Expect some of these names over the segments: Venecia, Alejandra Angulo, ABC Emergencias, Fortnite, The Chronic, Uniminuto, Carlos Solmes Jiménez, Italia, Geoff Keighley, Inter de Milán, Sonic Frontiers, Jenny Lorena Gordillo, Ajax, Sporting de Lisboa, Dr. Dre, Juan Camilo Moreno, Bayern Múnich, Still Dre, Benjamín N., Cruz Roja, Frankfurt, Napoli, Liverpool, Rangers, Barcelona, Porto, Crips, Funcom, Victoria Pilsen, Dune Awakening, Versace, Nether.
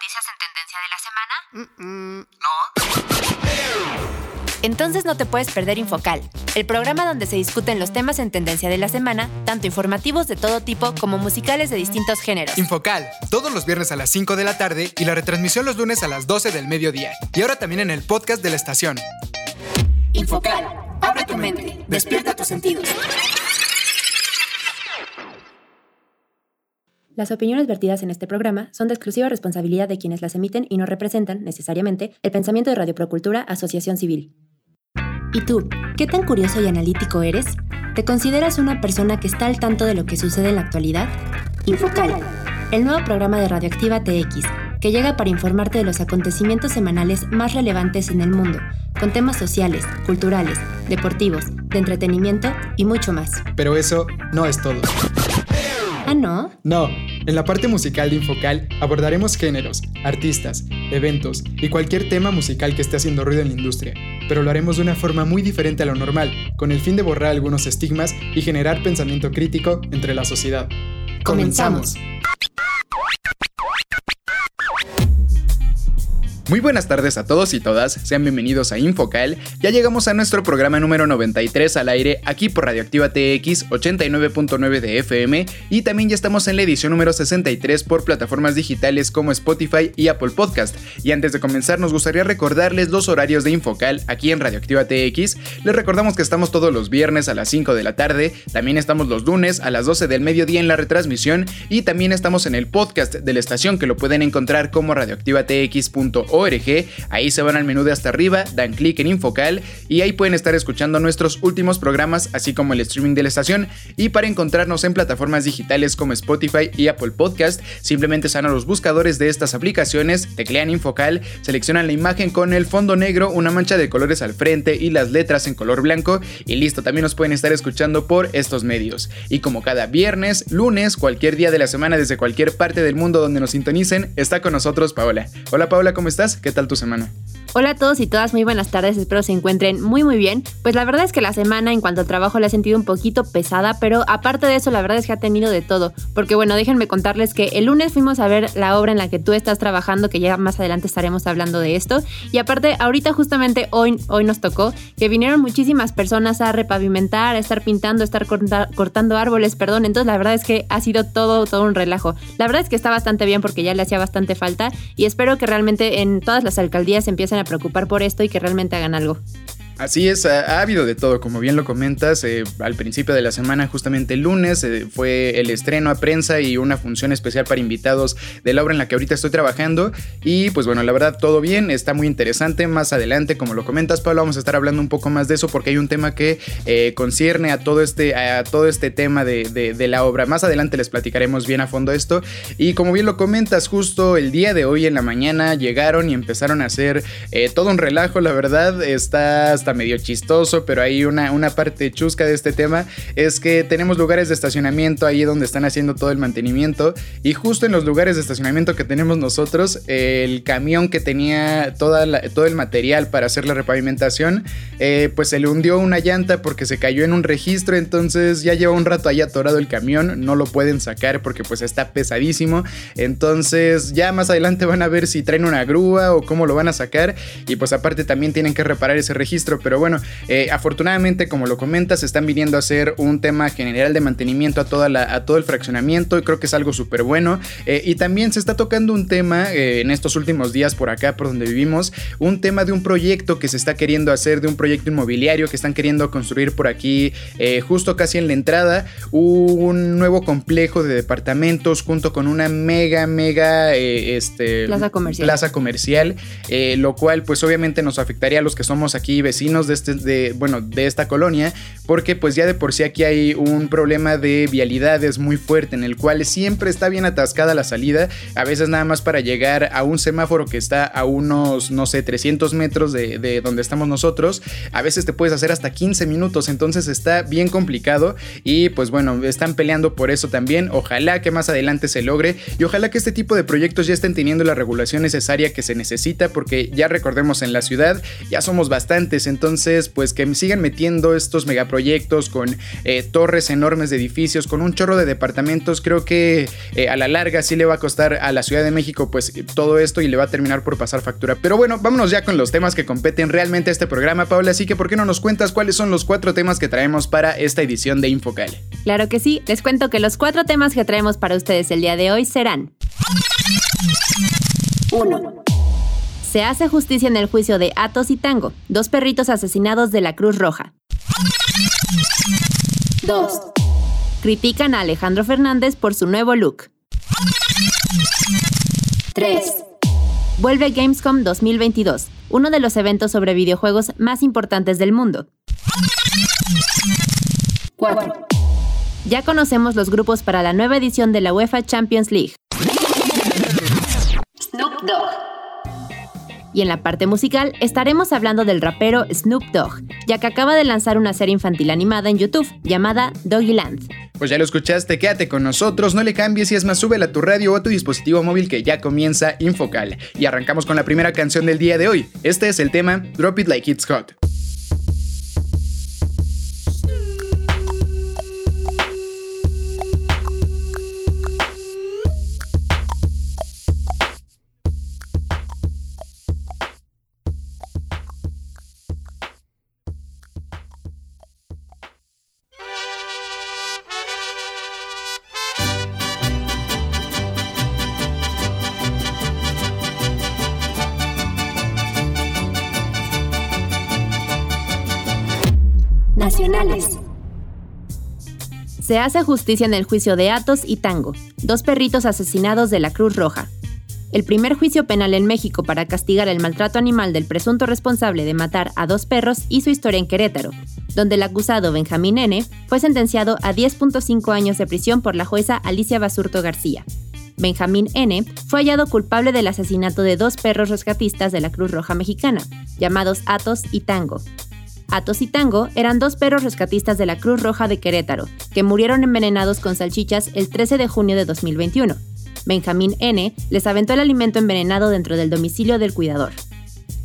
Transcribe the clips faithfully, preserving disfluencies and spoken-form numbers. noticias en tendencia de la semana? Mm-mm. No. Entonces no te puedes perder Infocal, el programa donde se discuten los temas en tendencia de la semana, tanto informativos de todo tipo como musicales de distintos géneros. Infocal, todos los viernes a las cinco de la tarde y la retransmisión los lunes a las doce del mediodía. Y ahora también en el podcast de La Estación. Infocal, abre tu mente, despierta tus sentidos. Las opiniones vertidas en este programa son de exclusiva responsabilidad de quienes las emiten y no representan, necesariamente, el pensamiento de Radio Procultura Asociación Civil. ¿Y tú? ¿Qué tan curioso y analítico eres? ¿Te consideras una persona que está al tanto de lo que sucede en la actualidad? Infocal, el nuevo programa de Radioactiva T X, que llega para informarte de los acontecimientos semanales más relevantes en el mundo, con temas sociales, culturales, deportivos, de entretenimiento y mucho más. Pero eso no es todo. ¿Ah, no? No. En la parte musical de Infocal abordaremos géneros, artistas, eventos y cualquier tema musical que esté haciendo ruido en la industria, pero lo haremos de una forma muy diferente a lo normal, con el fin de borrar algunos estigmas y generar pensamiento crítico entre la sociedad. ¡Comenzamos! Muy buenas tardes a todos y todas, sean bienvenidos a Infocal. Ya llegamos a nuestro programa número noventa y tres al aire, aquí por Radioactiva T X ochenta y nueve punto nueve de F M, y también ya estamos en la edición número sesenta y tres por plataformas digitales como Spotify y Apple Podcast. Y antes de comenzar nos gustaría recordarles los horarios de Infocal aquí en Radioactiva T X. Les recordamos que estamos todos los viernes a las cinco de la tarde, también estamos los lunes a las doce del mediodía en la retransmisión, y también estamos en el podcast de La Estación, que lo pueden encontrar como radioactiva t x punto org. Ahí se van al menú de hasta arriba, dan clic en Infocal y ahí pueden estar escuchando nuestros últimos programas, así como el streaming de La Estación. Y para encontrarnos en plataformas digitales como Spotify y Apple Podcast, simplemente van a los buscadores de estas aplicaciones, teclean Infocal, seleccionan la imagen con el fondo negro, una mancha de colores al frente y las letras en color blanco, y listo, también nos pueden estar escuchando por estos medios. Y como cada viernes, lunes, cualquier día de la semana, desde cualquier parte del mundo donde nos sintonicen, está con nosotros Paola. Hola Paola, ¿cómo estás? ¿Qué tal tu semana? Hola a todos y todas, muy buenas tardes, espero se encuentren muy muy bien. Pues la verdad es que la semana en cuanto al trabajo la he sentido un poquito pesada, pero aparte de eso la verdad es que ha tenido de todo, porque bueno, déjenme contarles que el lunes fuimos a ver la obra en la que tú estás trabajando, que ya más adelante estaremos hablando de esto, y aparte ahorita justamente hoy, hoy nos tocó que vinieron muchísimas personas a repavimentar, a estar pintando, a estar corta, cortando árboles, perdón, entonces la verdad es que ha sido todo, todo un relajo. La verdad es que está bastante bien porque ya le hacía bastante falta y espero que realmente en todas las alcaldías empiecen a a preocupar por esto y que realmente hagan algo. Así es, ha habido de todo, como bien lo comentas, eh, al principio de la semana, justamente el lunes, eh, fue el estreno a prensa y una función especial para invitados de la obra en la que ahorita estoy trabajando, y pues bueno, la verdad todo bien, está muy interesante. Más adelante, como lo comentas Pablo, vamos a estar hablando un poco más de eso porque hay un tema que eh, concierne a todo este, a todo este tema de, de, de la obra. Más adelante les platicaremos bien a fondo esto, y como bien lo comentas, justo el día de hoy en la mañana llegaron y empezaron a hacer eh, todo un relajo, la verdad, está hasta medio chistoso, pero hay una, una parte chusca de este tema, es que tenemos lugares de estacionamiento ahí donde están haciendo todo el mantenimiento, y justo en los lugares de estacionamiento que tenemos nosotros, el camión que tenía toda la, todo el material para hacer la repavimentación, eh, pues se le hundió una llanta porque se cayó en un registro, entonces ya lleva un rato ahí atorado el camión, no lo pueden sacar porque pues está pesadísimo, entonces ya más adelante van a ver si traen una grúa o cómo lo van a sacar, y pues aparte también tienen que reparar ese registro. Pero bueno, eh, afortunadamente, como lo comentas, están viniendo a hacer un tema general de mantenimiento a, toda la, a todo el fraccionamiento, y creo que es algo súper bueno. Eh, y también se está tocando un tema eh, en estos últimos días por acá, por donde vivimos, un tema de un proyecto que se está queriendo hacer, de un proyecto inmobiliario que están queriendo construir por aquí, eh, justo casi en la entrada, un nuevo complejo de departamentos junto con una mega, mega eh, este, plaza comercial, plaza comercial eh, lo cual pues obviamente nos afectaría a los que somos aquí vecinos de, este, de, bueno, de esta colonia, porque pues ya de por sí aquí hay un problema de vialidades muy fuerte en el cual siempre está bien atascada la salida, a veces nada más para llegar a un semáforo que está a unos, no sé, trescientos metros de, de donde estamos nosotros, a veces te puedes hacer hasta quince minutos, entonces está bien complicado, y pues bueno, están peleando por eso también. Ojalá que más adelante se logre, y ojalá que este tipo de proyectos ya estén teniendo la regulación necesaria que se necesita, porque ya recordemos en la ciudad ya somos bastantes, Entonces, pues que sigan metiendo estos megaproyectos con eh, torres enormes de edificios, con un chorro de departamentos. Creo que eh, a la larga sí le va a costar a la Ciudad de México pues todo esto y le va a terminar por pasar factura. Pero bueno, vámonos ya con los temas que competen realmente a este programa, Paula. Así que, ¿por qué no nos cuentas cuáles son los cuatro temas que traemos para esta edición de Infocal? Claro que sí, les cuento que los cuatro temas que traemos para ustedes el día de hoy serán... uno. Se hace justicia en el juicio de Atos y Tango, dos perritos asesinados de la Cruz Roja. dos. Critican a Alejandro Fernández por su nuevo look. tres. Vuelve Gamescom dos mil veintidós, uno de los eventos sobre videojuegos más importantes del mundo. cuatro. Ya conocemos los grupos para la nueva edición de la UEFA Champions League. Snoop Dogg. Y en la parte musical estaremos hablando del rapero Snoop Dogg, ya que acaba de lanzar una serie infantil animada en YouTube llamada Doggyland. Pues ya lo escuchaste, quédate con nosotros, no le cambies y es más, súbela a tu radio o a tu dispositivo móvil que ya comienza Infocal. Y arrancamos con la primera canción del día de hoy. Este es el tema Drop It Like It's Hot. Se hace justicia en el juicio de Atos y Tango, dos perritos asesinados de la Cruz Roja. El primer juicio penal en México para castigar el maltrato animal del presunto responsable de matar a dos perros hizo historia en Querétaro, donde el acusado Benjamín N. fue sentenciado a diez punto cinco años de prisión por la jueza Alicia Basurto García. Benjamín N. fue hallado culpable del asesinato de dos perros rescatistas de la Cruz Roja mexicana, llamados Atos y Tango. Atos y Tango eran dos perros rescatistas de la Cruz Roja de Querétaro, que murieron envenenados con salchichas el trece de junio de dos mil veintiuno. Benjamín N. les aventó el alimento envenenado dentro del domicilio del cuidador.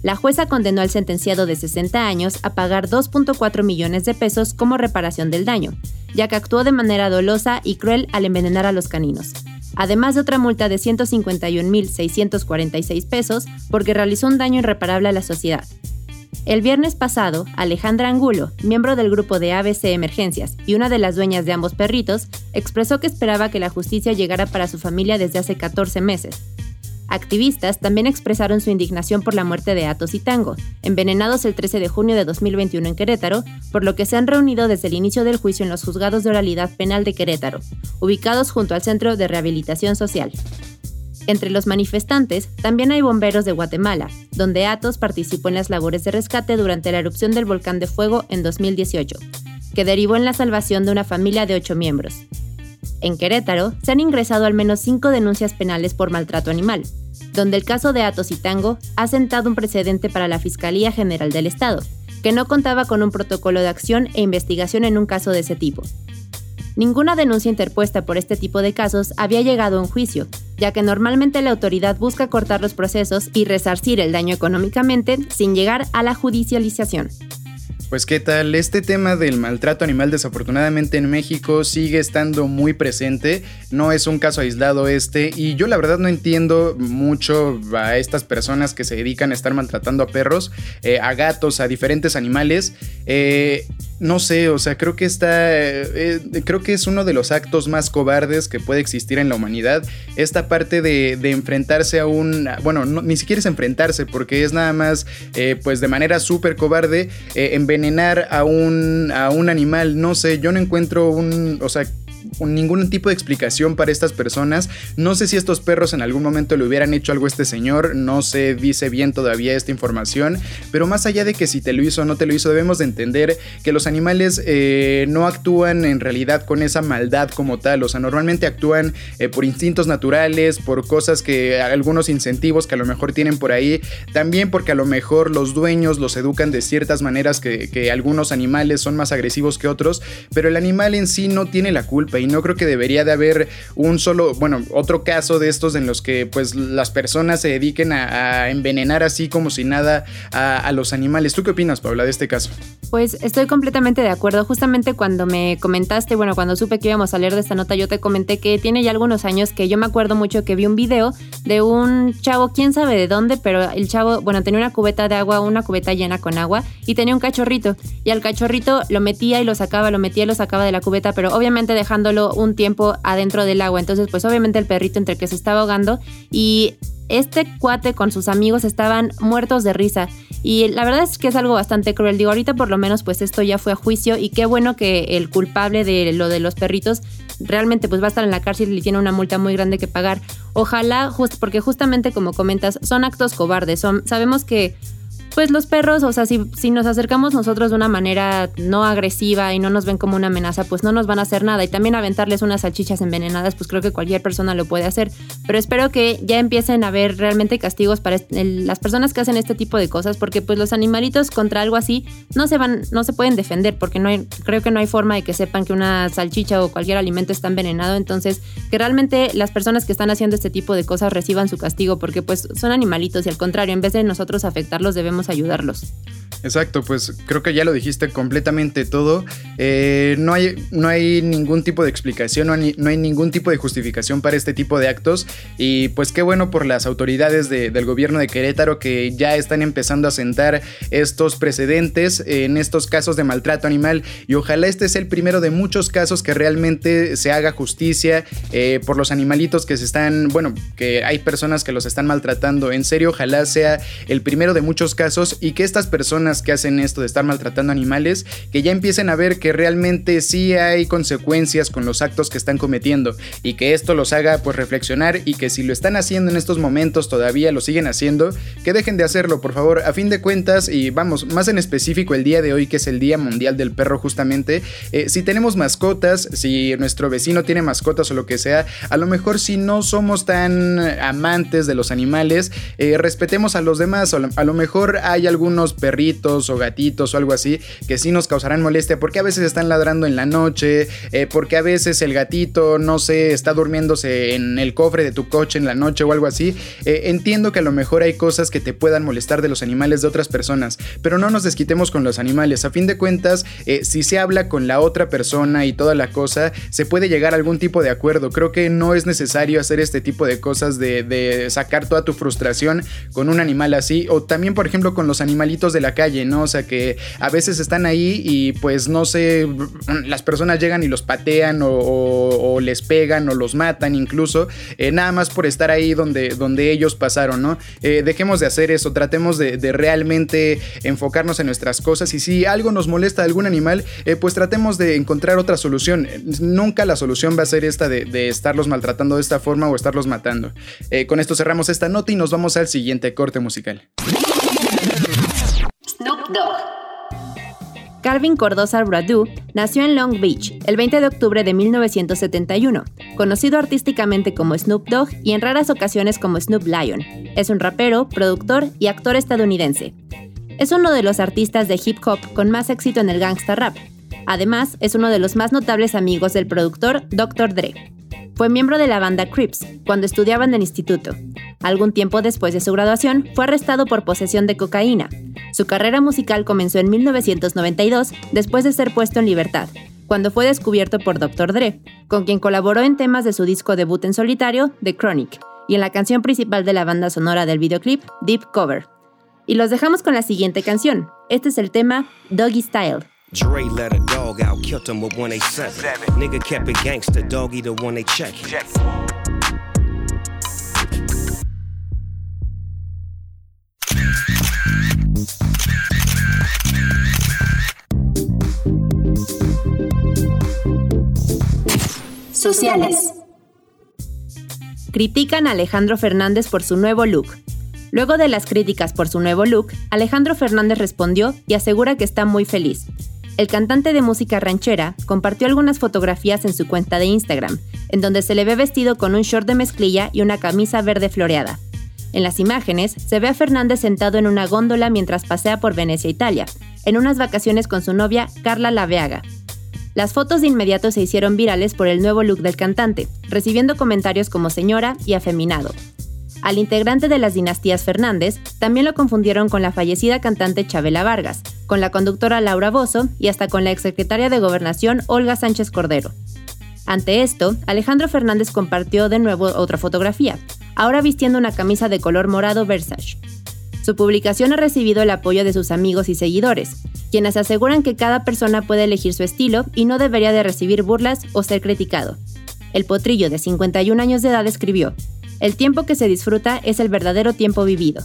La jueza condenó al sentenciado de sesenta años a pagar dos punto cuatro millones de pesos como reparación del daño, ya que actuó de manera dolosa y cruel al envenenar a los caninos, además de otra multa de ciento cincuenta y un mil seiscientos cuarenta y seis pesos porque realizó un daño irreparable a la sociedad. El viernes pasado, Alejandra Angulo, miembro del grupo de A B C Emergencias y una de las dueñas de ambos perritos, expresó que esperaba que la justicia llegara para su familia desde hace catorce meses. Activistas también expresaron su indignación por la muerte de Atos y Tango, envenenados el trece de junio de dos mil veintiuno en Querétaro, por lo que se han reunido desde el inicio del juicio en los juzgados de oralidad penal de Querétaro, ubicados junto al Centro de Rehabilitación Social. Entre los manifestantes también hay bomberos de Guatemala, donde Atos participó en las labores de rescate durante la erupción del volcán de fuego en dos mil dieciocho, que derivó en la salvación de una familia de ocho miembros. En Querétaro se han ingresado al menos cinco denuncias penales por maltrato animal, donde el caso de Atos y Tango ha sentado un precedente para la Fiscalía General del Estado, que no contaba con un protocolo de acción e investigación en un caso de ese tipo. Ninguna denuncia interpuesta por este tipo de casos había llegado a un juicio, ya que normalmente la autoridad busca cortar los procesos y resarcir el daño económicamente sin llegar a la judicialización. Pues qué tal, este tema del maltrato animal desafortunadamente en México sigue estando muy presente, no es un caso aislado este, y yo la verdad no entiendo mucho a estas personas que se dedican a estar maltratando a perros, eh, a gatos, a diferentes animales, eh, no sé, o sea, creo que está, eh, creo que es uno de los actos más cobardes que puede existir en la humanidad, esta parte de, de enfrentarse a un, bueno, no, ni siquiera es enfrentarse porque es nada más, eh, pues de manera súper cobarde, eh, en vez envenenar a un, a un animal, no sé, yo no encuentro un, o sea, un, ningún tipo de explicación para estas personas. No sé si estos perros en algún momento le hubieran hecho algo a este señor, no se dice bien todavía esta información, pero más allá de que si te lo hizo o no te lo hizo, debemos de entender que los animales eh, no actúan en realidad con esa maldad como tal, o sea, normalmente actúan eh, por instintos naturales, por cosas que, algunos incentivos que a lo mejor tienen por ahí, también porque a lo mejor los dueños los educan de ciertas maneras que que algunos animales son más agresivos que otros, pero el animal en sí no tiene la culpa disculpe, y no creo que debería de haber un solo, bueno, otro caso de estos en los que pues las personas se dediquen a, a envenenar así como si nada a, a los animales. ¿Tú qué opinas, Paula, de este caso? Pues estoy completamente de acuerdo. Justamente cuando me comentaste, bueno, cuando supe que íbamos a leer de esta nota, yo te comenté que tiene ya algunos años, que yo me acuerdo mucho que vi un video de un chavo, quién sabe de dónde, pero el chavo, bueno, tenía una cubeta de agua, una cubeta llena con agua, y tenía un cachorrito, y al cachorrito lo metía y lo sacaba, lo metía y lo sacaba de la cubeta, pero obviamente dejándolo un tiempo adentro del agua. Entonces pues obviamente el perrito, entre que se estaba ahogando, y este cuate con sus amigos estaban muertos de risa. Y la verdad es que es algo bastante cruel. Digo, ahorita por lo menos pues esto ya fue a juicio, y qué bueno que el culpable de lo de los perritos realmente pues va a estar en la cárcel y tiene una multa muy grande que pagar. Ojalá, just, porque justamente como comentas, son actos cobardes. Son, sabemos que pues los perros, o sea, si, si nos acercamos nosotros de una manera no agresiva y no nos ven como una amenaza, pues no nos van a hacer nada. Y también aventarles unas salchichas envenenadas, pues creo que cualquier persona lo puede hacer. Pero espero que ya empiecen a haber realmente castigos para el, las personas que hacen este tipo de cosas, porque pues los animalitos contra algo así no se van, no se pueden defender, porque no hay, creo que no hay forma de que sepan que una salchicha o cualquier alimento está envenenado. Entonces, que realmente las personas que están haciendo este tipo de cosas reciban su castigo, porque pues son animalitos, y al contrario, en vez de nosotros afectarlos, debemos ayudarlos. Exacto, pues creo que ya lo dijiste completamente todo. Eh, no hay, no hay ningún tipo de explicación, no hay, no hay ningún tipo de justificación para este tipo de actos, y pues qué bueno por las autoridades de, del gobierno de Querétaro, que ya están empezando a sentar estos precedentes en estos casos de maltrato animal, y ojalá este sea el primero de muchos casos que realmente se haga justicia eh, por los animalitos que se están, bueno, que hay personas que los están maltratando. En serio, ojalá sea el primero de muchos casos, y que estas personas que hacen esto de estar maltratando animales, que ya empiecen a ver que realmente sí hay consecuencias con los actos que están cometiendo, y que esto los haga pues reflexionar, y que si lo están haciendo en estos momentos todavía lo siguen haciendo, que dejen de hacerlo, por favor. A fin de cuentas, y vamos, más en específico el día de hoy, que es el Día Mundial del Perro, justamente, eh, si tenemos mascotas, si nuestro vecino tiene mascotas o lo que sea, a lo mejor si no somos tan amantes de los animales, eh, respetemos a los demás. A lo mejor hay algunos perritos o gatitos o algo así que sí nos causarán molestia, porque a veces están ladrando en la noche, eh, porque a veces el gatito, no sé, está durmiéndose en el cofre de tu coche en la noche o algo así. Eh, entiendo que a lo mejor hay cosas que te puedan molestar de los animales de otras personas, pero no nos desquitemos con los animales. A fin de cuentas, eh, si se habla con la otra persona y toda la cosa, se puede llegar a algún tipo de acuerdo. Creo que no es necesario hacer este tipo de cosas de, de sacar toda tu frustración con un animal así, o también, por ejemplo, con los animalitos de la calle, ¿no? O sea, que a veces están ahí y pues no sé, las personas llegan y los patean o, o, o les pegan o los matan incluso, eh, nada más por estar ahí donde, donde ellos pasaron, ¿no? Eh, dejemos de hacer eso, tratemos de, de realmente enfocarnos en nuestras cosas, y si algo nos molesta de algún animal, eh, pues tratemos de encontrar otra solución. Nunca la solución va a ser esta de, de estarlos maltratando de esta forma o estarlos matando. Eh, con esto cerramos esta nota y nos vamos al siguiente corte musical. Snoop Dogg. Calvin Cordozar Bradu nació en Long Beach el veinte de octubre de mil novecientos setenta y uno, conocido artísticamente como Snoop Dogg y en raras ocasiones como Snoop Lion. Es un rapero, productor y actor estadounidense. Es uno de los artistas de hip hop con más éxito en el gangsta rap. Además, es uno de los más notables amigos del productor doctor Dre. Fue miembro de la banda Crips cuando estudiaba en el instituto. Algún tiempo después de su graduación, fue arrestado por posesión de cocaína. Su carrera musical comenzó en mil novecientos noventa y dos, después de ser puesto en libertad, cuando fue descubierto por doctor Dre, con quien colaboró en temas de su disco debut en solitario, The Chronic, y en la canción principal de la banda sonora del videoclip, Deep Cover. Y los dejamos con la siguiente canción. Este es el tema Doggy Style. Dre let a dog out, killed him with one eighty-seven. Nigga kept it gangster, doggy the one they checkin'. Sociales. Critican a Alejandro Fernández por su nuevo look. Luego de las críticas por su nuevo look, Alejandro Fernández respondió y asegura que está muy feliz. El cantante de música ranchera compartió algunas fotografías en su cuenta de Instagram, en donde se le ve vestido con un short de mezclilla y una camisa verde floreada. En las imágenes, se ve a Fernández sentado en una góndola mientras pasea por Venecia, Italia, en unas vacaciones con su novia, Carla Laveaga. Las fotos de inmediato se hicieron virales por el nuevo look del cantante, recibiendo comentarios como señora y afeminado. Al integrante de las dinastías Fernández también lo confundieron con la fallecida cantante Chabela Vargas, con la conductora Laura Bozzo y hasta con la exsecretaria de Gobernación Olga Sánchez Cordero. Ante esto, Alejandro Fernández compartió de nuevo otra fotografía, ahora vistiendo una camisa de color morado Versace. Su publicación ha recibido el apoyo de sus amigos y seguidores, quienes aseguran que cada persona puede elegir su estilo y no debería de recibir burlas o ser criticado. El potrillo de cincuenta y un años de edad escribió: "El tiempo que se disfruta es el verdadero tiempo vivido".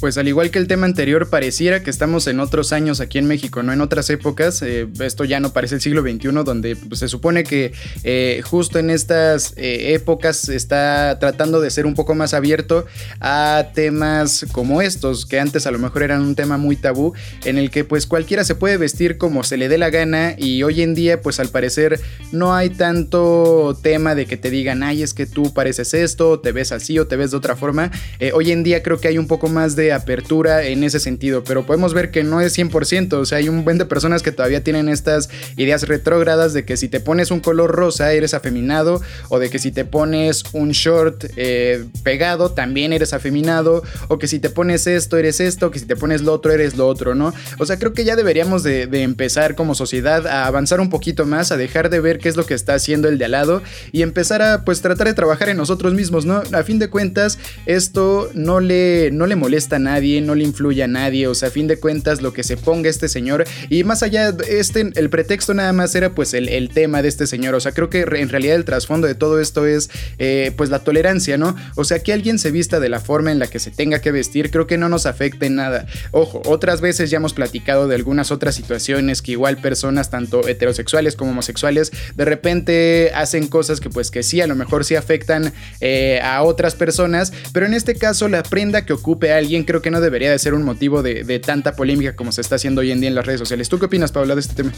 Pues al igual que el tema anterior, pareciera que estamos en otros años aquí en México, no en otras épocas. Eh, esto ya no parece el siglo veintiuno, donde pues, se supone que eh, justo en estas eh, épocas se está tratando de ser un poco más abierto a temas como estos, que antes a lo mejor eran un tema muy tabú, en el que pues cualquiera se puede vestir como se le dé la gana, y hoy en día pues al parecer no hay tanto tema de que te digan, ay, es que tú pareces esto, te ves así o te ves de otra forma. Eh, hoy en día creo que hay un poco más de apertura en ese sentido, pero podemos ver que no es cien por ciento, o sea, hay un buen de personas que todavía tienen estas ideas retrógradas de que si te pones un color rosa eres afeminado, o de que si te pones un short eh, pegado también eres afeminado, o que si te pones esto eres esto, que si te pones lo otro eres lo otro, ¿no? O sea, creo que ya deberíamos de, de empezar como sociedad a avanzar un poquito más, a dejar de ver qué es lo que está haciendo el de al lado y empezar a pues tratar de trabajar en nosotros mismos, ¿no? A fin de cuentas, esto no le, no le molesta a nadie, no le influye a nadie, o sea, a fin de cuentas lo que se ponga este señor, y más allá, este, el pretexto nada más era pues el, el tema de este señor, o sea, creo que re, en realidad el trasfondo de todo esto es eh, pues la tolerancia, ¿no? O sea, que alguien se vista de la forma en la que se tenga que vestir, creo que no nos afecta en nada. Ojo, otras veces ya hemos platicado de algunas otras situaciones que igual personas tanto heterosexuales como homosexuales de repente hacen cosas que pues que sí, a lo mejor sí afectan eh, a otras personas, pero en este caso la prenda que ocupe a alguien creo que no debería de ser un motivo de, de tanta polémica como se está haciendo hoy en día en las redes sociales. ¿Tú qué opinas, Paula, de este tema?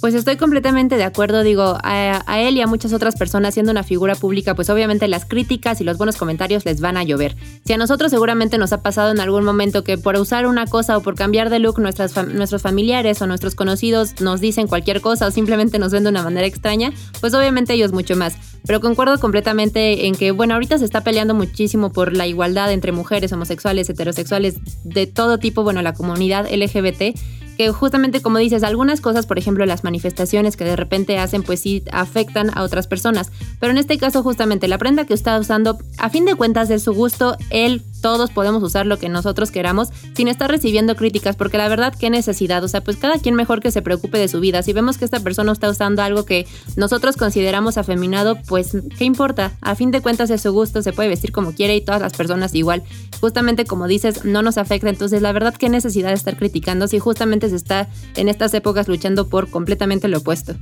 Pues estoy completamente de acuerdo, digo, a, a él y a muchas otras personas siendo una figura pública, pues obviamente las críticas y los buenos comentarios les van a llover. Si a nosotros seguramente nos ha pasado en algún momento que por usar una cosa o por cambiar de look nuestras fam- nuestros familiares o nuestros conocidos nos dicen cualquier cosa o simplemente nos ven de una manera extraña, pues obviamente ellos mucho más. Pero concuerdo completamente en que, bueno, ahorita se está peleando muchísimo por la igualdad entre mujeres, homosexuales, heterosexuales, de todo tipo, bueno, la comunidad L G B T, que justamente como dices, algunas cosas, por ejemplo, las manifestaciones que de repente hacen, pues sí afectan a otras personas. Pero en este caso, justamente, la prenda que está usando, a fin de cuentas, es su gusto, él, todos podemos usar lo que nosotros queramos sin estar recibiendo críticas, porque la verdad, qué necesidad, o sea, pues cada quien mejor que se preocupe de su vida. Si vemos que esta persona está usando algo que nosotros consideramos afeminado, pues, ¿qué importa? A fin de cuentas, es su gusto, se puede vestir como quiere y todas las personas igual. Justamente, como dices, no nos afecta, entonces, la verdad, qué necesidad de estar criticando si justamente se está en estas épocas luchando por completamente lo opuesto.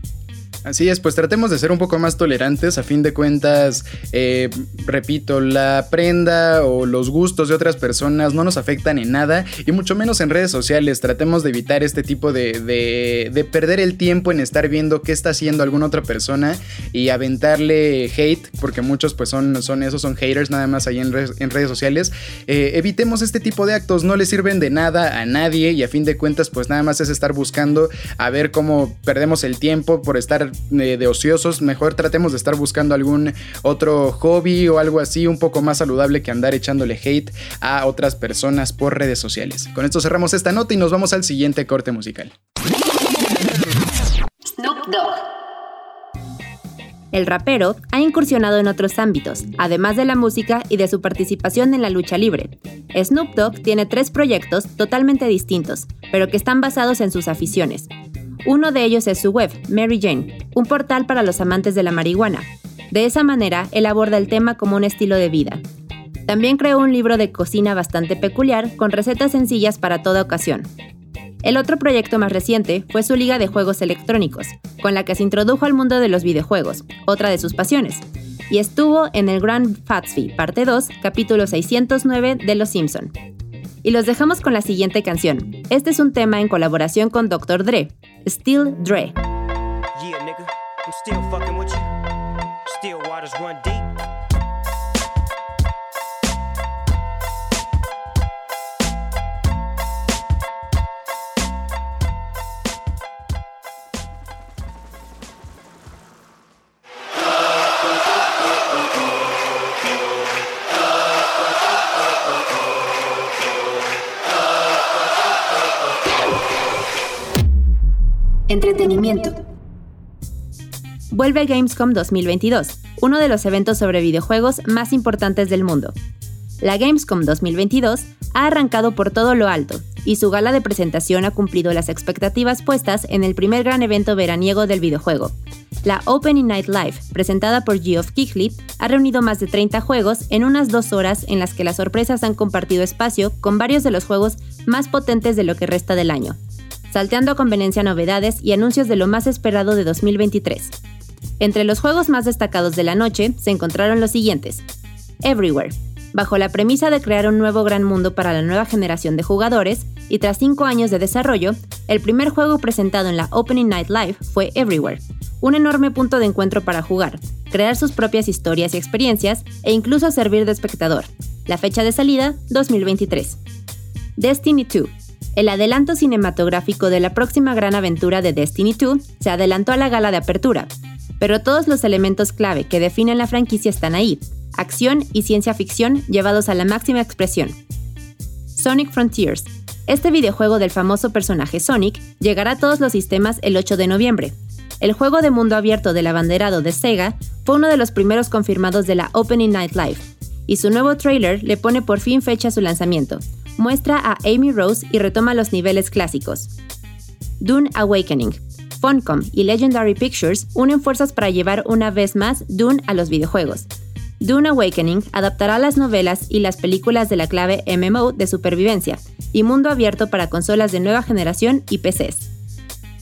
Así es, pues tratemos de ser un poco más tolerantes. A fin de cuentas, eh, repito, la prenda o los gustos de otras personas no nos afectan en nada, y mucho menos en redes sociales. Tratemos de evitar este tipo de, de, de perder el tiempo en estar viendo qué está haciendo alguna otra persona y aventarle hate, porque muchos pues son, son esos, son haters nada más ahí en, re, en redes sociales. Eh, evitemos este tipo de actos, no le sirven de nada a nadie, y a fin de cuentas pues nada más es estar buscando a ver cómo perdemos el tiempo por estar de ociosos. Mejor tratemos de estar buscando algún otro hobby o algo así un poco más saludable que andar echándole hate a otras personas por redes sociales. Con esto cerramos esta nota y nos vamos al siguiente corte musical. Snoop Dogg. El rapero ha incursionado en otros ámbitos, además de la música y de su participación en la lucha libre. Snoop Dogg tiene tres proyectos totalmente distintos, pero que están basados en sus aficiones. Uno de ellos es su web, Mary Jane, un portal para los amantes de la marihuana. De esa manera, él aborda el tema como un estilo de vida. También creó un libro de cocina bastante peculiar, con recetas sencillas para toda ocasión. El otro proyecto más reciente fue su liga de juegos electrónicos, con la que se introdujo al mundo de los videojuegos, otra de sus pasiones, y estuvo en el Grand Gatsby, parte dos, capítulo seiscientos nueve de Los Simpson. Y los dejamos con la siguiente canción. Este es un tema en colaboración con doctor Dre, Still Dre. Yeah, nigga, I'm still fucking with you. Still waters run deep. entretenimiento. Vuelve Gamescom dos mil veintidós, uno de los eventos sobre videojuegos más importantes del mundo. La Gamescom dos mil veintidós ha arrancado por todo lo alto, y su gala de presentación ha cumplido las expectativas puestas en el primer gran evento veraniego del videojuego. La Opening Night Live, presentada por Geoff Keighley, ha reunido más de treinta juegos en unas dos horas en las que las sorpresas han compartido espacio con varios de los juegos más potentes de lo que resta del año, salteando a conveniencia novedades y anuncios de lo más esperado de dos mil veintitrés. Entre los juegos más destacados de la noche se encontraron los siguientes: Everywhere, bajo la premisa de crear un nuevo gran mundo para la nueva generación de jugadores, y tras cinco años de desarrollo, el primer juego presentado en la Opening Night Live fue Everywhere, un enorme punto de encuentro para jugar, crear sus propias historias y experiencias, e incluso servir de espectador. La fecha de salida, dos mil veintitrés. Destiny dos. El adelanto cinematográfico de la próxima gran aventura de Destiny dos se adelantó a la gala de apertura, pero todos los elementos clave que definen la franquicia están ahí: acción y ciencia ficción llevados a la máxima expresión. Sonic Frontiers. Este videojuego del famoso personaje Sonic llegará a todos los sistemas el ocho de noviembre. El juego de mundo abierto del abanderado de Sega fue uno de los primeros confirmados de la Opening Night Live, y su nuevo tráiler le pone por fin fecha a su lanzamiento. Muestra a Amy Rose y retoma los niveles clásicos. Dune Awakening. Funcom y Legendary Pictures unen fuerzas para llevar una vez más Dune a los videojuegos. Dune Awakening adaptará las novelas y las películas de la clave M M O de supervivencia y mundo abierto para consolas de nueva generación y P Cs.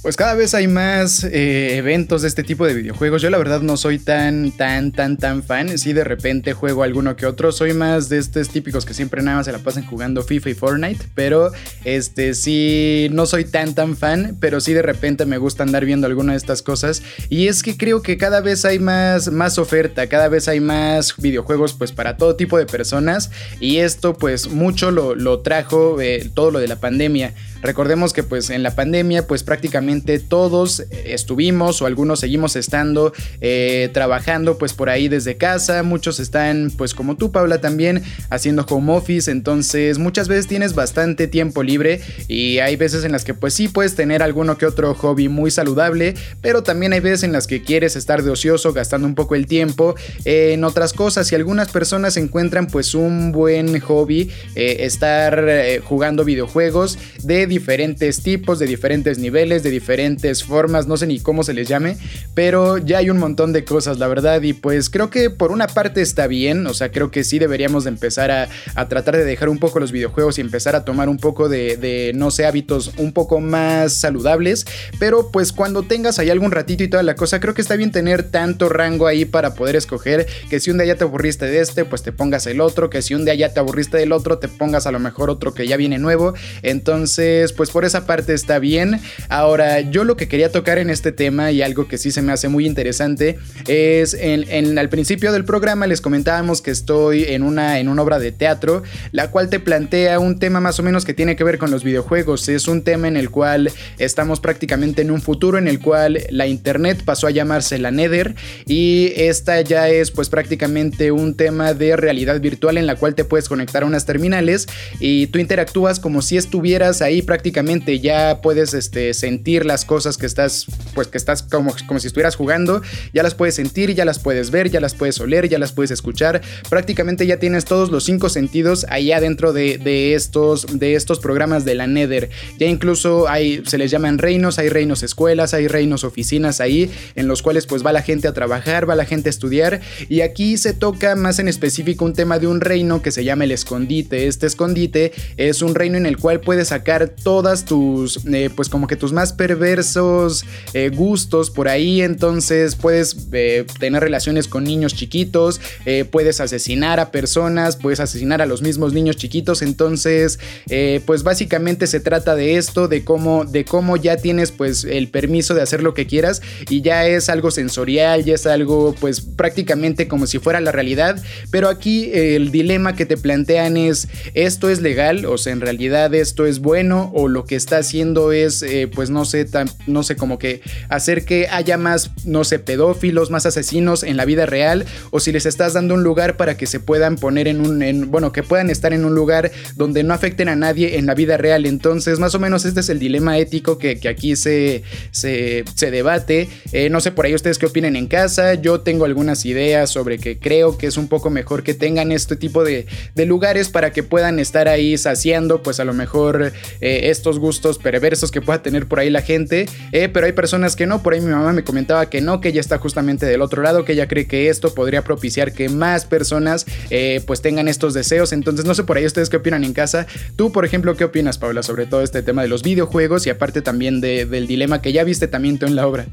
Pues cada vez hay más eh, eventos de este tipo de videojuegos. Yo la verdad no soy tan, tan, tan, tan fan. Sí, de repente juego alguno que otro. Soy más de estos típicos que siempre nada más se la pasan jugando FIFA y Fortnite. Pero este sí, no soy tan, tan fan. Pero sí de repente me gusta andar viendo alguna de estas cosas. Y es que creo que cada vez hay más, más oferta. Cada vez hay más videojuegos pues para todo tipo de personas. Y esto pues mucho lo, lo trajo eh, todo lo de la pandemia. Recordemos que pues en la pandemia pues prácticamente todos estuvimos, o algunos seguimos estando eh, trabajando pues por ahí desde casa. Muchos están pues como tú, Paula, también haciendo home office. Entonces muchas veces tienes bastante tiempo libre y hay veces en las que pues sí puedes tener alguno que otro hobby muy saludable, pero también hay veces en las que quieres estar de ocioso gastando un poco el tiempo eh, en otras cosas, y algunas personas encuentran pues un buen hobby eh, estar eh, jugando videojuegos de diferentes tipos, de diferentes niveles, de diferentes diferentes formas, no sé ni cómo se les llame, pero ya hay un montón de cosas, la verdad. Y pues creo que por una parte está bien, o sea, creo que sí deberíamos de empezar a, a tratar de dejar un poco los videojuegos y empezar a tomar un poco de, de, no sé, hábitos un poco más saludables, pero pues cuando tengas ahí algún ratito y toda la cosa, creo que está bien tener tanto rango ahí para poder escoger, que si un día ya te aburriste de este, pues te pongas el otro, que si un día ya te aburriste del otro, te pongas a lo mejor otro que ya viene nuevo. Entonces pues por esa parte está bien. Ahora, yo lo que quería tocar en este tema, y algo que sí se me hace muy interesante, es en, en, al principio del programa les comentábamos que estoy en una, en una obra de teatro, la cual te plantea un tema más o menos que tiene que ver con los videojuegos. Es un tema en el cual estamos prácticamente en un futuro en el cual la internet pasó a llamarse la Nether, y esta ya es pues prácticamente un tema de realidad virtual en la cual te puedes conectar a unas terminales y tú interactúas como si estuvieras ahí prácticamente. Ya puedes este, sentir las cosas que estás, pues que estás como, como si estuvieras jugando, ya las puedes sentir, ya las puedes ver, ya las puedes oler, ya las puedes escuchar. Prácticamente ya tienes todos los cinco sentidos allá dentro de, de, estos, de estos programas de la Nether. Ya incluso hay, se les llaman reinos, hay reinos escuelas, hay reinos oficinas ahí, en los cuales pues va la gente a trabajar, va la gente a estudiar, y aquí se toca más en específico un tema de un reino que se llama el escondite. Este escondite es un reino en el cual puedes sacar todas tus, eh, pues como que tus más perversos eh, gustos por ahí. Entonces puedes eh, tener relaciones con niños chiquitos, eh, puedes asesinar a personas, puedes asesinar a los mismos niños chiquitos. Entonces eh, pues básicamente se trata de esto, de cómo, de cómo ya tienes pues el permiso de hacer lo que quieras, y ya es algo sensorial, ya es algo pues prácticamente como si fuera la realidad. Pero aquí eh, el dilema que te plantean es: ¿esto es legal? O sea, en realidad esto es bueno ¿no? O lo que está haciendo es, eh, pues no sé, tan, no sé, como que hacer que haya más, no sé, pedófilos, más asesinos en la vida real, o si les estás dando un lugar para que se puedan poner en un, en, bueno, que puedan estar en un lugar donde no afecten a nadie en la vida real. Entonces, más o menos este es el dilema ético que, que aquí se, se, se debate. Eh, no sé por ahí ustedes qué opinen en casa. Yo tengo algunas ideas sobre que creo que es un poco mejor que tengan este tipo de, de lugares para que puedan estar ahí saciando, pues a lo mejor eh, estos gustos perversos que pueda tener por ahí la gente, eh, pero hay personas que no. Por ahí mi mamá me comentaba que no, que ella está justamente del otro lado, que ella cree que esto podría propiciar que más personas eh, pues tengan estos deseos. Entonces no sé por ahí ustedes qué opinan en casa. Tú, por ejemplo, ¿qué opinas, Paula, sobre todo este tema de los videojuegos y aparte también de, del dilema que ya viste también tú en la obra?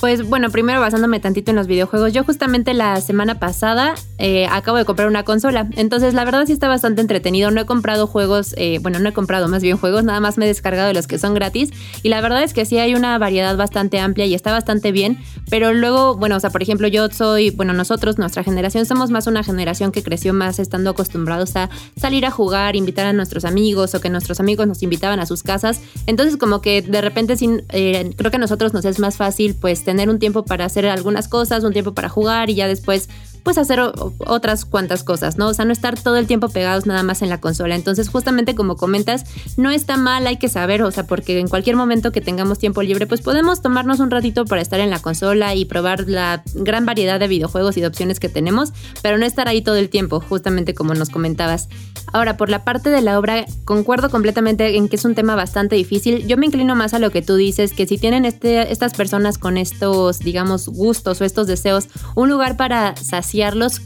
Pues bueno, primero basándome tantito en los videojuegos, yo justamente la semana pasada eh, acabo de comprar una consola, entonces la verdad sí está bastante entretenido. No he comprado juegos, eh, bueno, no he comprado más bien juegos, nada más me he descargado de los que son gratis, y la verdad es que sí hay una variedad bastante amplia y está bastante bien. Pero luego, bueno, o sea, por ejemplo, yo soy, bueno, nosotros, nuestra generación, somos más una generación que creció más estando acostumbrados a salir a jugar, invitar a nuestros amigos, o que nuestros amigos nos invitaban a sus casas. Entonces como que de repente sin, eh, creo que a nosotros nos es más fácil pues tener un tiempo para hacer algunas cosas, un tiempo para jugar y ya después pues hacer o- otras cuantas cosas, ¿no? O sea, no estar todo el tiempo pegados nada más en la consola. Entonces, justamente como comentas, no está mal, hay que saber, o sea, porque en cualquier momento que tengamos tiempo libre, pues podemos tomarnos un ratito para estar en la consola y probar la gran variedad de videojuegos y de opciones que tenemos, pero no estar ahí todo el tiempo, justamente como nos comentabas. Ahora, por la parte de la obra, concuerdo completamente en que es un tema bastante difícil. Yo me inclino más a lo que tú dices, que si tienen este, estas personas con estos, digamos, gustos o estos deseos, un lugar para saciar,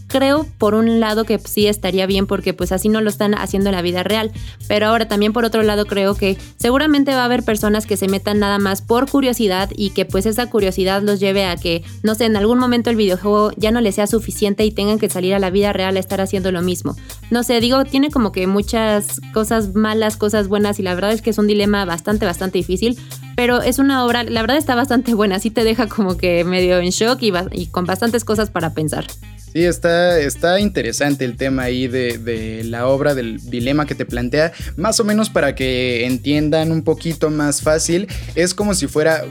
creo por un lado que sí estaría bien, porque pues así no lo están haciendo en la vida real. Pero ahora también por otro lado creo que seguramente va a haber personas que se metan nada más por curiosidad, y que pues esa curiosidad los lleve a que, no sé, en algún momento el videojuego ya no les sea suficiente y tengan que salir a la vida real a estar haciendo lo mismo. No sé, digo, tiene como que muchas cosas malas, cosas buenas, y la verdad es que es un dilema bastante, bastante difícil. Pero es una obra, la verdad está bastante buena, sí te deja como que medio en shock y, va, y con bastantes cosas para pensar. Sí, está, está interesante el tema ahí de, de la obra, del dilema que te plantea. Más o menos para que entiendan un poquito más fácil, es como si fuera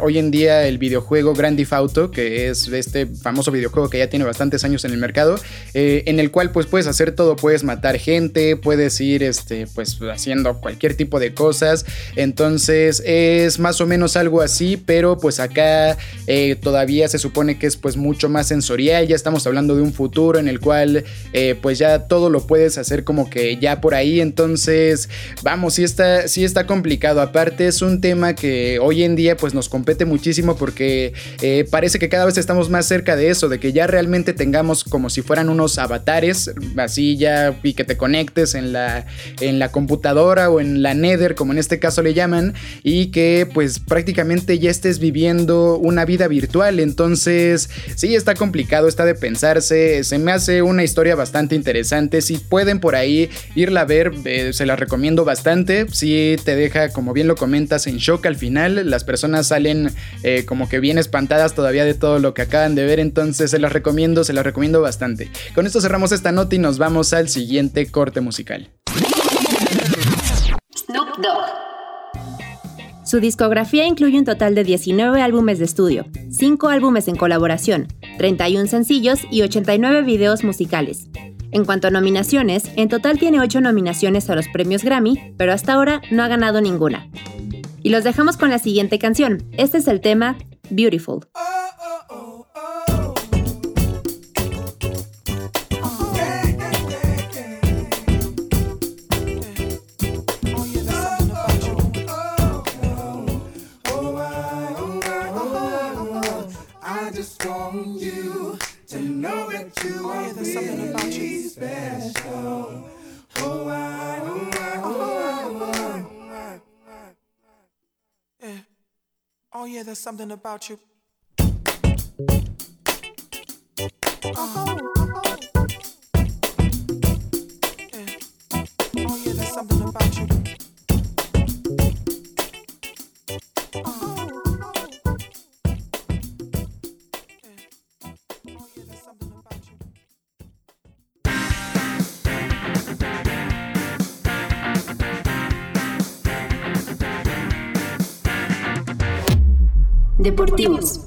hoy en día el videojuego Grand Theft Auto, que es este famoso videojuego que ya tiene bastantes años en el mercado, eh, en el cual pues puedes hacer todo, puedes matar gente, puedes ir este, pues, haciendo cualquier tipo de cosas. Entonces es más o menos algo así, pero pues acá eh, todavía se supone que es pues mucho más sensorial. Ya estamos hablando de un futuro en el cual eh, pues ya todo lo puedes hacer como que ya por ahí. Entonces vamos, sí está, sí está complicado. Aparte es un tema que hoy en día pues nos compete muchísimo, porque eh, parece que cada vez estamos más cerca de eso, de que ya realmente tengamos como si fueran unos avatares así ya, y que te conectes en la, en la computadora o en la Nether, como en este caso le llaman, y que pues prácticamente ya estés viviendo una vida virtual. Entonces sí está complicado, está de pensar. Se me hace una historia bastante interesante. Si pueden por ahí irla a ver, eh, se la recomiendo bastante. Si te deja, como bien lo comentas, en shock al final. Las personas salen eh, como que bien espantadas todavía de todo lo que acaban de ver. Entonces se las recomiendo, se las recomiendo bastante. Con esto cerramos esta nota y nos vamos al siguiente corte musical. Snoop Dogg. Su discografía incluye un total de diecinueve álbumes de estudio, cinco álbumes en colaboración, treinta y uno sencillos y ochenta y nueve videos musicales. En cuanto a nominaciones, en total tiene ocho nominaciones a los premios Grammy, pero hasta ahora no ha ganado ninguna. Y los dejamos con la siguiente canción. Este es el tema Beautiful. Oh yeah, there's something about you. Uh-huh. Yeah. Oh yeah, there's something about you. deportivos.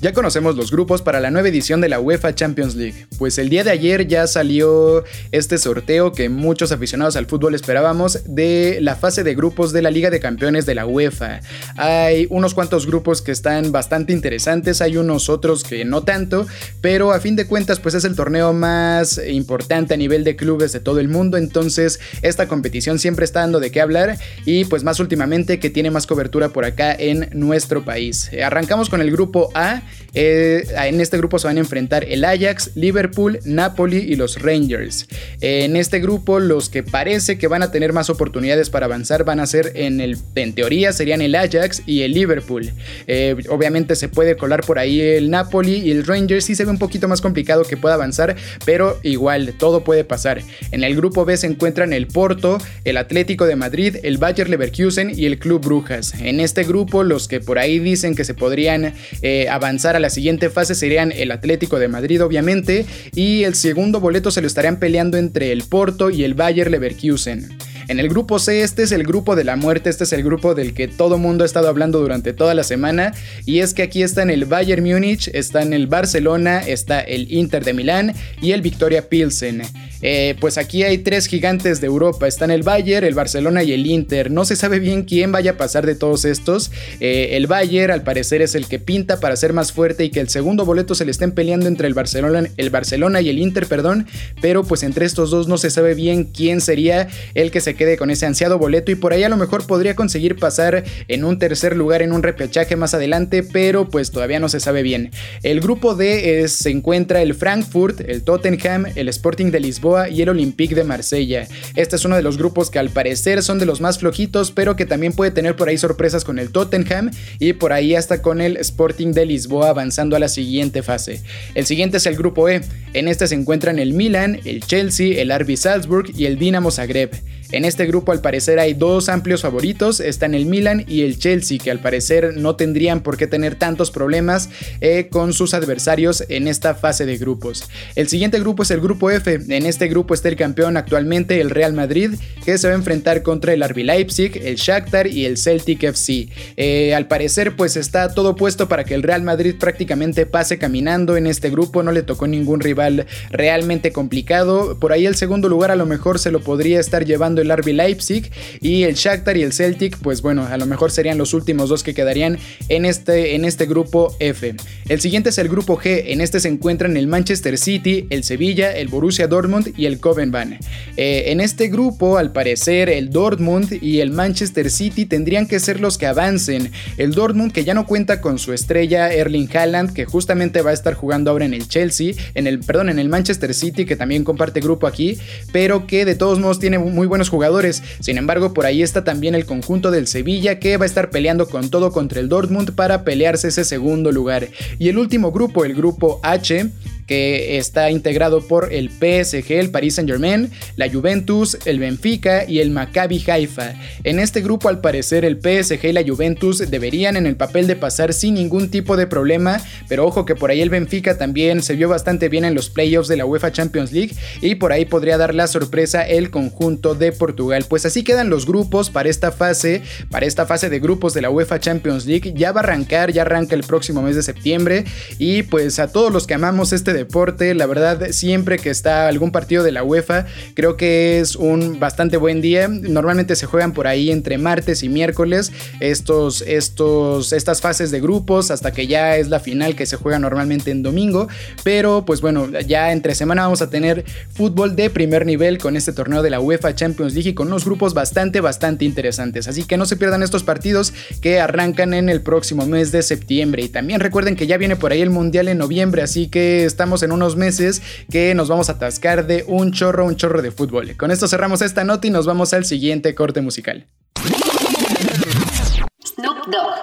Ya conocemos los grupos para la nueva edición de la UEFA Champions League, pues el día de ayer ya salió este sorteo que muchos aficionados al fútbol esperábamos de la fase de grupos de la Liga de Campeones de la UEFA. Hay unos cuantos grupos que están bastante interesantes, hay unos otros que no tanto, pero a fin de cuentas pues es el torneo más importante a nivel de clubes de todo el mundo, entonces esta competición siempre está dando de qué hablar y pues más últimamente que tiene más cobertura por acá en nuestro país. Arrancamos con el grupo A. Eh, en este grupo se van a enfrentar el Ajax, Liverpool, Napoli y los Rangers. Eh, en este grupo los que parece que van a tener más oportunidades para avanzar van a ser en, el, en teoría serían el Ajax y el Liverpool. Eh, obviamente se puede colar por ahí el Napoli y el Rangers, sí se ve un poquito más complicado que pueda avanzar, pero igual todo puede pasar. En el grupo B se encuentran el Porto, el Atlético de Madrid, el Bayern Leverkusen y el Club Brujas. En este grupo los que por ahí dicen que se podrían eh, avanzar a la siguiente fase serían el Atlético de Madrid obviamente, y el segundo boleto se lo estarían peleando entre el Porto y el Bayern Leverkusen. En el grupo C, este es el grupo de la muerte, este es el grupo del que todo mundo ha estado hablando durante toda la semana, y es que aquí están el Bayern Múnich, está en el Barcelona, está el Inter de Milán y el Victoria Pilsen. Eh, pues aquí hay tres gigantes de Europa, están el Bayern, el Barcelona y el Inter. No se sabe bien quién vaya a pasar de todos estos. eh, el Bayern al parecer es el que pinta para ser más fuerte y que el segundo boleto se le estén peleando entre el Barcelona, el Barcelona y el Inter, perdón, pero pues entre estos dos no se sabe bien quién sería el que se quede con ese ansiado boleto y por ahí a lo mejor podría conseguir pasar en un tercer lugar en un repechaje más adelante, pero pues todavía no se sabe bien. El grupo D es, se encuentra el Frankfurt, el Tottenham, el Sporting de Lisboa y el Olympique de Marsella. Este es uno de los grupos que al parecer son de los más flojitos, pero que también puede tener por ahí sorpresas con el Tottenham y por ahí hasta con el Sporting de Lisboa avanzando a la siguiente fase. El siguiente es el grupo E. En este se encuentran el Milan, el Chelsea, el R B Salzburg y el Dinamo Zagreb. En este grupo al parecer hay dos amplios favoritos, están el Milan y el Chelsea, que al parecer no tendrían por qué tener tantos problemas eh, con sus adversarios en esta fase de grupos. El siguiente grupo es el grupo F. En este grupo está el campeón actualmente, el Real Madrid, que se va a enfrentar contra el R B Leipzig, el Shakhtar y el Celtic F C. Eh, al parecer pues está todo puesto para que el Real Madrid prácticamente pase caminando en este grupo, no le tocó ningún rival realmente complicado. Por ahí el segundo lugar a lo mejor se lo podría estar llevando el R B Leipzig, y el Shakhtar y el Celtic pues bueno, a lo mejor serían los últimos dos que quedarían en este, en este grupo F. El siguiente es el grupo G. En este se encuentran el Manchester City, el Sevilla, el Borussia Dortmund y el Copenhague. Eh, en este grupo al parecer el Dortmund y el Manchester City tendrían que ser los que avancen. El Dortmund, que ya no cuenta con su estrella Erling Haaland, que justamente va a estar jugando ahora en el Chelsea, en el, perdón, en el Manchester City, que también comparte grupo aquí, pero que de todos modos tiene muy buenos jugadores. Sin embargo, por ahí está también el conjunto del Sevilla, que va a estar peleando con todo contra el Dortmund para pelearse ese segundo lugar. Y el último grupo, el grupo H, que está integrado por el P S G, el Paris Saint-Germain, la Juventus, el Benfica y el Maccabi Haifa. En este grupo al parecer el P S G y la Juventus deberían en el papel de pasar sin ningún tipo de problema, pero ojo que por ahí el Benfica también se vio bastante bien en los playoffs de la UEFA Champions League y por ahí podría dar la sorpresa el conjunto de Portugal. Pues así quedan los grupos para esta fase, para esta fase de grupos de la UEFA Champions League. Ya va a arrancar, ya arranca el próximo mes de septiembre y pues a todos los que amamos este deporte, la verdad, siempre que está algún partido de la UEFA, creo que es un bastante buen día. Normalmente se juegan por ahí entre martes y miércoles estos, estos, estas fases de grupos, hasta que ya es la final, que se juega normalmente en domingo, pero pues bueno, ya entre semana vamos a tener fútbol de primer nivel con este torneo de la UEFA Champions League y con unos grupos bastante, bastante interesantes, así que no se pierdan estos partidos que arrancan en el próximo mes de septiembre, y también recuerden que ya viene por ahí el Mundial en noviembre, así que estamos en unos meses que nos vamos a atascar de un chorro, un chorro de fútbol. Con esto cerramos esta nota y nos vamos al siguiente corte musical. Snoop Dogg.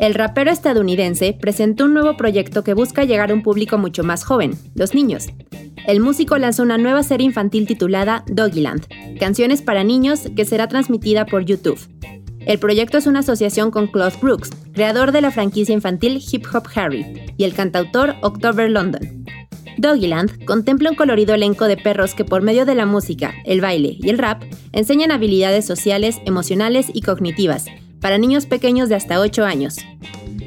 El rapero estadounidense presentó un nuevo proyecto que busca llegar a un público mucho más joven, los niños. El músico lanzó una nueva serie infantil titulada Doggyland, canciones para niños, que será transmitida por YouTube. El proyecto es una asociación con Claude Brooks, creador de la franquicia infantil Hip Hop Harry, y el cantautor October London. Doggyland contempla un colorido elenco de perros que por medio de la música, el baile y el rap enseñan habilidades sociales, emocionales y cognitivas, para niños pequeños de hasta ocho años.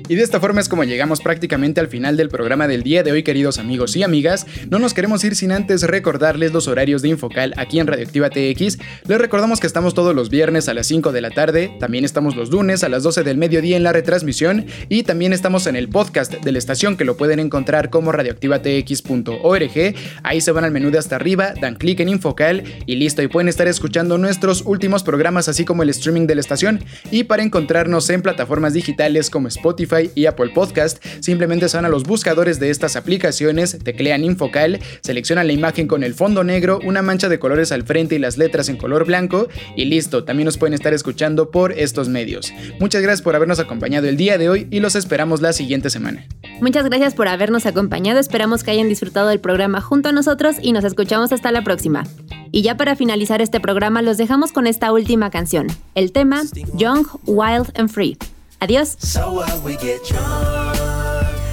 Y de esta forma es como llegamos prácticamente al final del programa del día de hoy, queridos amigos y amigas. No nos queremos ir sin antes recordarles los horarios de Infocal aquí en Radioactiva T X. Les recordamos que estamos todos los viernes a las cinco de la tarde, también estamos los lunes a las doce del mediodía en la retransmisión y también estamos en el podcast de La Estación, que lo pueden encontrar como radioactiva t x punto org. Ahí se van al menú de hasta arriba, dan clic en Infocal y listo, y pueden estar escuchando nuestros últimos programas así como el streaming de La Estación. Y para encontrarnos en plataformas digitales como Spotify y Apple Podcast, simplemente se van a los buscadores de estas aplicaciones, teclean Infocal, seleccionan la imagen con el fondo negro, una mancha de colores al frente y las letras en color blanco, y listo, también nos pueden estar escuchando por estos medios. Muchas gracias por habernos acompañado el día de hoy y los esperamos la siguiente semana. Muchas gracias por habernos acompañado, esperamos que hayan disfrutado del programa junto a nosotros y nos escuchamos hasta la próxima. Y ya para finalizar este programa los dejamos con esta última canción, el tema Young, Wild and Free. Adiós. So what, we get drunk,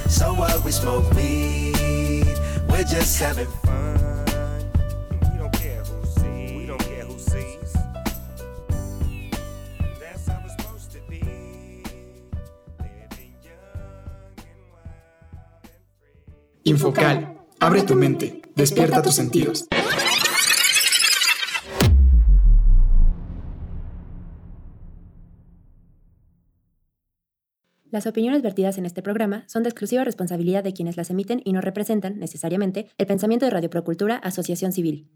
so what, we smoke weed, we're just having fun, we don't care who sees, we don't care who sees, that's how it's supposed to be, living young and wild and free. Infocal, abre tu mente, despierta tus sentidos. Las opiniones vertidas en este programa son de exclusiva responsabilidad de quienes las emiten y no representan, necesariamente, el pensamiento de Radio Procultura Asociación Civil.